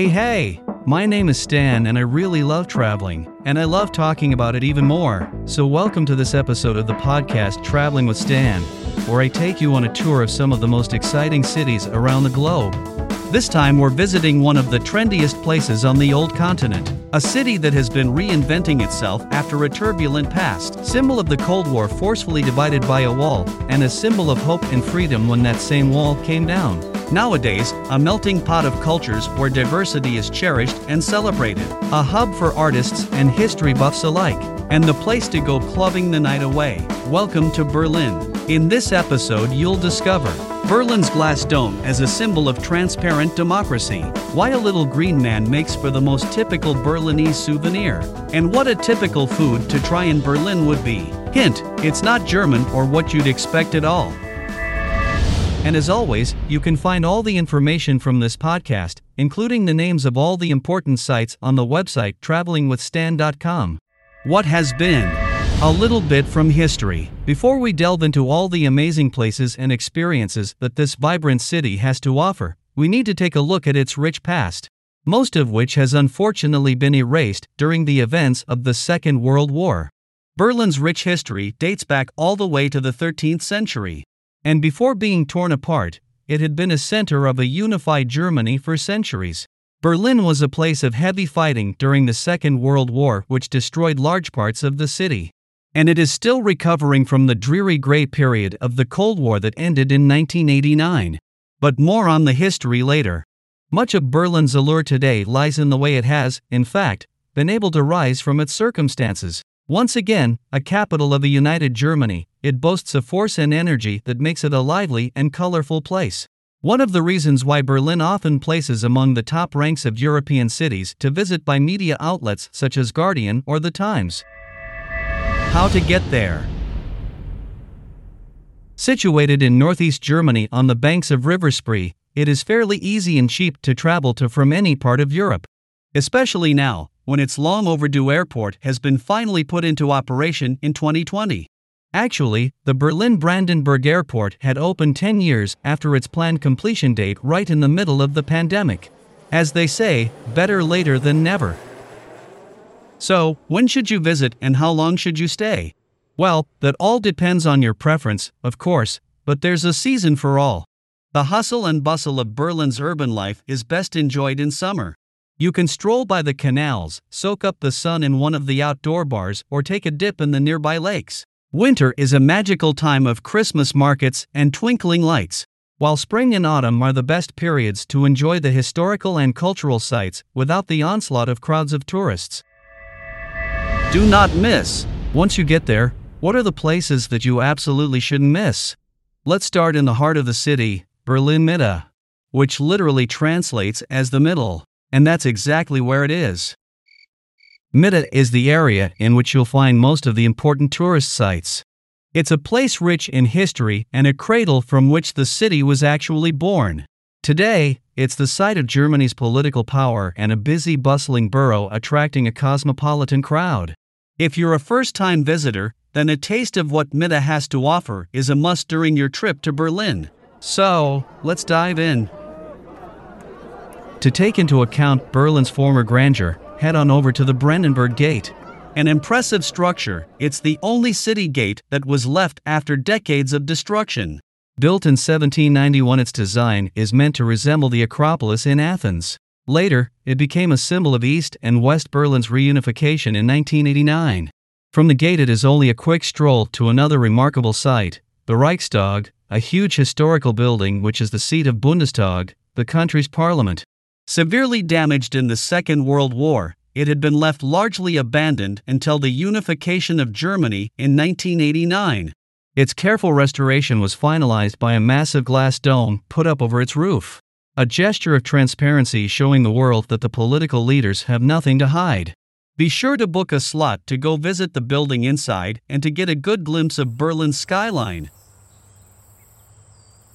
Hey! My name is Stan and I really love traveling, and I love talking about it even more. So welcome to this episode of the podcast Traveling with Stan, where I take you on a tour of some of the most exciting cities around the globe. This time we're visiting one of the trendiest places on the old continent, a city that has been reinventing itself after a turbulent past, symbol of the Cold War forcefully divided by a wall, and a symbol of hope and freedom when that same wall came down. Nowadays, a melting pot of cultures where diversity is cherished and celebrated, a hub for artists and history buffs alike, and the place to go clubbing the night away. Welcome to Berlin. In this episode you'll discover Berlin's glass dome as a symbol of transparent democracy, why a little green man makes for the most typical Berlinese souvenir, and what a typical food to try in Berlin would be. Hint, it's not German or what you'd expect at all. And as always, you can find all the information from this podcast, including the names of all the important sites, on the website TravelingWithStan.com. What has been? A little bit from history. Before we delve into all the amazing places and experiences that this vibrant city has to offer, we need to take a look at its rich past, most of which has unfortunately been erased during the events of the Second World War. Berlin's rich history dates back all the way to the 13th century. And before being torn apart, it had been a center of a unified Germany for centuries. Berlin was a place of heavy fighting during the Second World War, which destroyed large parts of the city. And it is still recovering from the dreary gray period of the Cold War that ended in 1989. But more on the history later. Much of Berlin's allure today lies in the way it has, in fact, been able to rise from its circumstances. Once again, a capital of a united Germany, it boasts a force and energy that makes it a lively and colorful place. One of the reasons why Berlin often places among the top ranks of European cities to visit by media outlets such as Guardian or The Times. How to get there. Situated in northeast Germany on the banks of River Spree, it is fairly easy and cheap to travel to from any part of Europe. Especially now, when its long-overdue airport has been finally put into operation in 2020. Actually, the Berlin-Brandenburg Airport had opened 10 years after its planned completion date, right in the middle of the pandemic. As they say, better later than never. So, when should you visit and how long should you stay? Well, that all depends on your preference, of course, but there's a season for all. The hustle and bustle of Berlin's urban life is best enjoyed in summer. You can stroll by the canals, soak up the sun in one of the outdoor bars, or take a dip in the nearby lakes. Winter is a magical time of Christmas markets and twinkling lights, while spring and autumn are the best periods to enjoy the historical and cultural sites without the onslaught of crowds of tourists. Do not miss! Once you get there, what are the places that you absolutely shouldn't miss? Let's start in the heart of the city, Berlin-Mitte, which literally translates as the middle. And that's exactly where it is. Mitte is the area in which you'll find most of the important tourist sites. It's a place rich in history and a cradle from which the city was actually born. Today, it's the site of Germany's political power and a busy, bustling borough attracting a cosmopolitan crowd. If you're a first-time visitor, then a taste of what Mitte has to offer is a must during your trip to Berlin. So, let's dive in. To take into account Berlin's former grandeur, head on over to the Brandenburg Gate. An impressive structure, it's the only city gate that was left after decades of destruction. Built in 1791, its design is meant to resemble the Acropolis in Athens. Later, it became a symbol of East and West Berlin's reunification in 1989. From the gate, it is only a quick stroll to another remarkable site, the Reichstag, a huge historical building which is the seat of Bundestag, the country's parliament. Severely damaged in the Second World War, it had been left largely abandoned until the unification of Germany in 1989. Its careful restoration was finalized by a massive glass dome put up over its roof, a gesture of transparency showing the world that the political leaders have nothing to hide. Be sure to book a slot to go visit the building inside and to get a good glimpse of Berlin's skyline.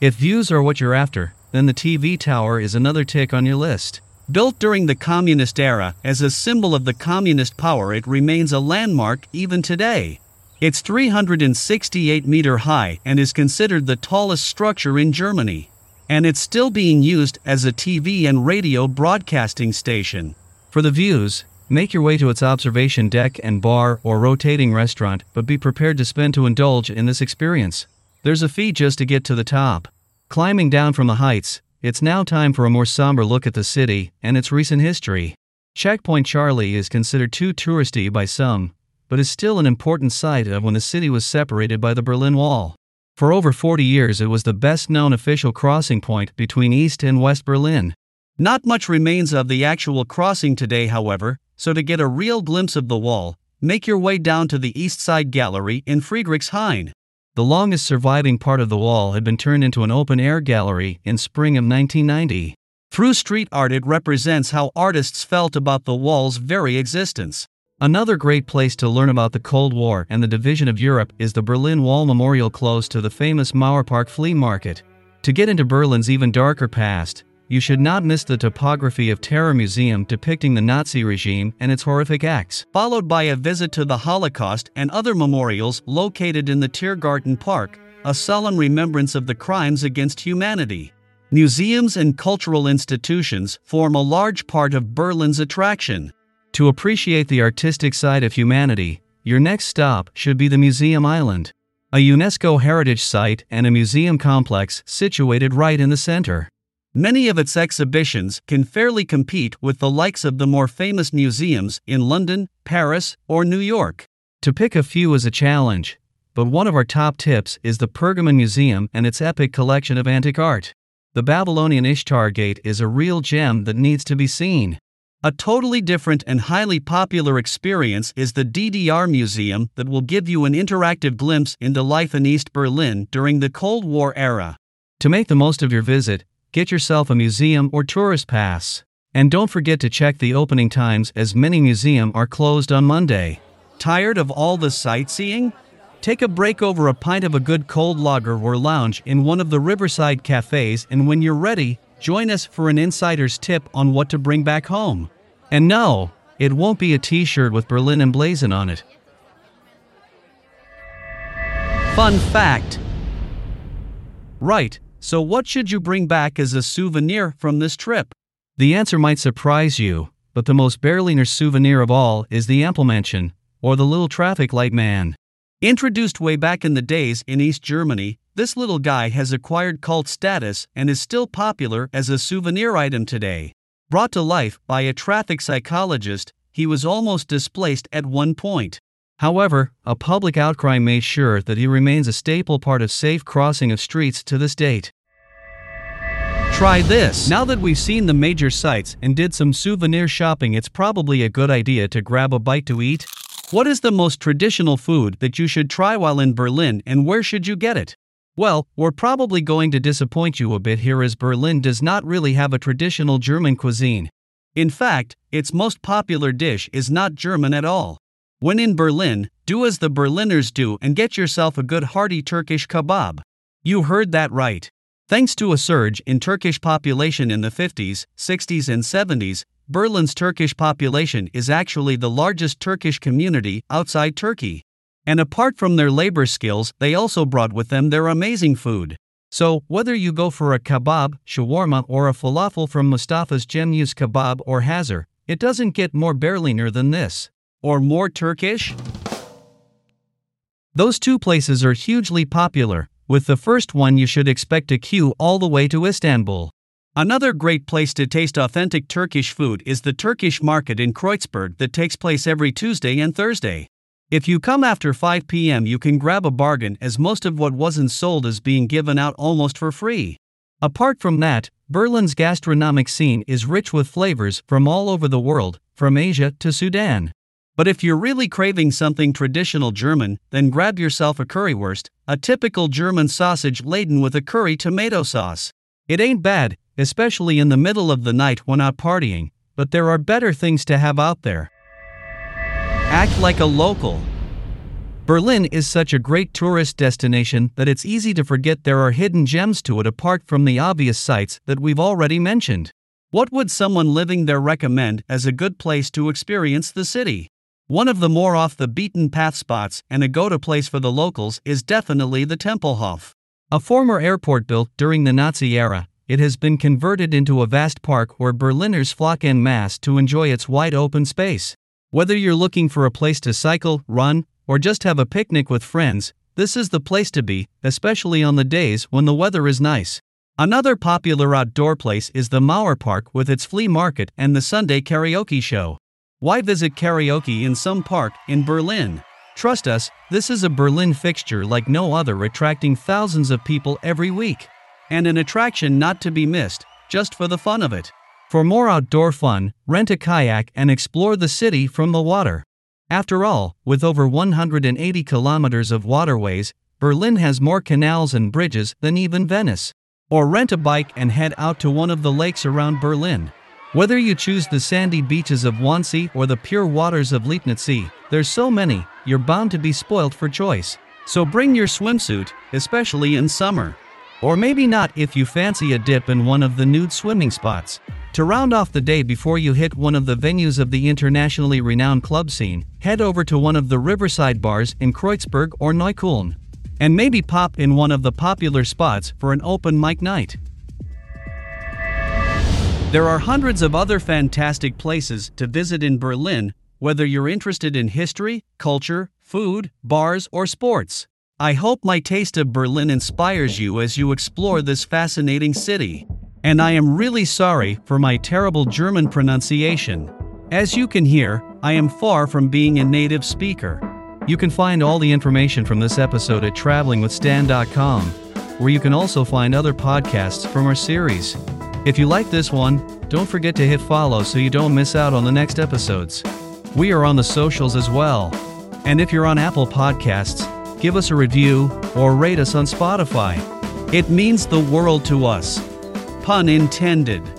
If views are what you're after, then the TV tower is another tick on your list. Built during the communist era as a symbol of the communist power, it remains a landmark even today. It's 368 meters high and is considered the tallest structure in Germany. and it's still being used as a TV and radio broadcasting station. For the views, make your way to its observation deck and bar or rotating restaurant, but be prepared to spend to indulge in this experience. There's a fee just to get to the top. Climbing down from the heights, it's now time for a more somber look at the city and its recent history. Checkpoint Charlie is considered too touristy by some, but is still an important site of when the city was separated by the Berlin Wall. For over 40 years it was the best-known official crossing point between East and West Berlin. Not much remains of the actual crossing today, however, so to get a real glimpse of the wall, make your way down to the East Side Gallery in Friedrichshain. The longest surviving part of the wall had been turned into an open-air gallery in spring of 1990. Through street art it represents how artists felt about the wall's very existence. Another great place to learn about the Cold War and the division of Europe is the Berlin Wall Memorial close to the famous Mauerpark flea market. To get into Berlin's even darker past, you should not miss the Topography of Terror Museum depicting the Nazi regime and its horrific acts, followed by a visit to the Holocaust and other memorials located in the Tiergarten Park, a solemn remembrance of the crimes against humanity. Museums and cultural institutions form a large part of Berlin's attraction. To appreciate the artistic side of humanity, your next stop should be the Museum Island, a UNESCO heritage site and a museum complex situated right in the center. Many of its exhibitions can fairly compete with the likes of the more famous museums in London, Paris, or New York. To pick a few is a challenge, but one of our top tips is the Pergamon Museum and its epic collection of antique art. The Babylonian Ishtar Gate is a real gem that needs to be seen. A totally different and highly popular experience is the DDR Museum that will give you an interactive glimpse into life in East Berlin during the Cold War era. To make the most of your visit, get yourself a museum or tourist pass. And don't forget to check the opening times, as many museums are closed on Monday. Tired of all the sightseeing? Take a break over a pint of a good cold lager or lounge in one of the riverside cafes, and when you're ready, join us for an insider's tip on what to bring back home. And no, it won't be a t-shirt with Berlin emblazoned on it. Fun fact. Right, so what should you bring back as a souvenir from this trip? The answer might surprise you, but the most Berliner souvenir of all is the Ampelmännchen, or the little traffic light man. Introduced way back in the days in East Germany, this little guy has acquired cult status and is still popular as a souvenir item today. Brought to life by a traffic psychologist, he was almost displaced at one point. However, a public outcry made sure that he remains a staple part of safe crossing of streets to this date. Try this. Now that we've seen the major sites and did some souvenir shopping, it's probably a good idea to grab a bite to eat. What is the most traditional food that you should try while in Berlin, and where should you get it? Well, we're probably going to disappoint you a bit here, as Berlin does not really have a traditional German cuisine. In fact, its most popular dish is not German at all. When in Berlin, do as the Berliners do and get yourself a good hearty Turkish kebab. You heard that right. Thanks to a surge in Turkish population in the 50s, 60s, and 70s, Berlin's Turkish population is actually the largest Turkish community outside Turkey. And apart from their labor skills, they also brought with them their amazing food. So, whether you go for a kebab, shawarma, or a falafel from Mustafa's Gemüse Kebab or Hasır, it doesn't get more Berliner than this. Or more Turkish? Those two places are hugely popular, with the first one you should expect a queue all the way to Istanbul. Another great place to taste authentic Turkish food is the Turkish market in Kreuzberg that takes place every Tuesday and Thursday. If you come after 5 p.m. you can grab a bargain, as most of what wasn't sold is being given out almost for free. Apart from that, Berlin's gastronomic scene is rich with flavors from all over the world, from Asia to Sudan. But if you're really craving something traditional German, then grab yourself a currywurst, a typical German sausage laden with a curry tomato sauce. It ain't bad, especially in the middle of the night when out partying, but there are better things to have out there. Act like a local. Berlin is such a great tourist destination that it's easy to forget there are hidden gems to it apart from the obvious sites that we've already mentioned. What would someone living there recommend as a good place to experience the city? One of the more off-the-beaten-path spots and a go-to place for the locals is definitely the Tempelhof. A former airport built during the Nazi era, it has been converted into a vast park where Berliners flock en masse to enjoy its wide open space. Whether you're looking for a place to cycle, run, or just have a picnic with friends, this is the place to be, especially on the days when the weather is nice. Another popular outdoor place is the Mauerpark with its flea market and the Sunday karaoke show. Why visit karaoke in some park in Berlin? Trust us, this is a Berlin fixture like no other, attracting thousands of people every week. And an attraction not to be missed, just for the fun of it. For more outdoor fun, rent a kayak and explore the city from the water. After all, with over 180 kilometers of waterways, Berlin has more canals and bridges than even Venice. Or rent a bike and head out to one of the lakes around Berlin. Whether you choose the sandy beaches of Wannsee or the pure waters of Liepnitzsee, there's so many, you're bound to be spoilt for choice. So bring your swimsuit, especially in summer. Or maybe not if you fancy a dip in one of the nude swimming spots. To round off the day before you hit one of the venues of the internationally renowned club scene, head over to one of the riverside bars in Kreuzberg or Neukölln. And maybe pop in one of the popular spots for an open mic night. There are hundreds of other fantastic places to visit in Berlin, whether you're interested in history, culture, food, bars, or sports. I hope my taste of Berlin inspires you as you explore this fascinating city. And I am really sorry for my terrible German pronunciation. As you can hear, I am far from being a native speaker. You can find all the information from this episode at TravelingWithStan.com, where you can also find other podcasts from our series. If you like this one, don't forget to hit follow so you don't miss out on the next episodes. We are on the socials as well. And if you're on Apple Podcasts, give us a review or rate us on Spotify. It means the world to us. Pun intended.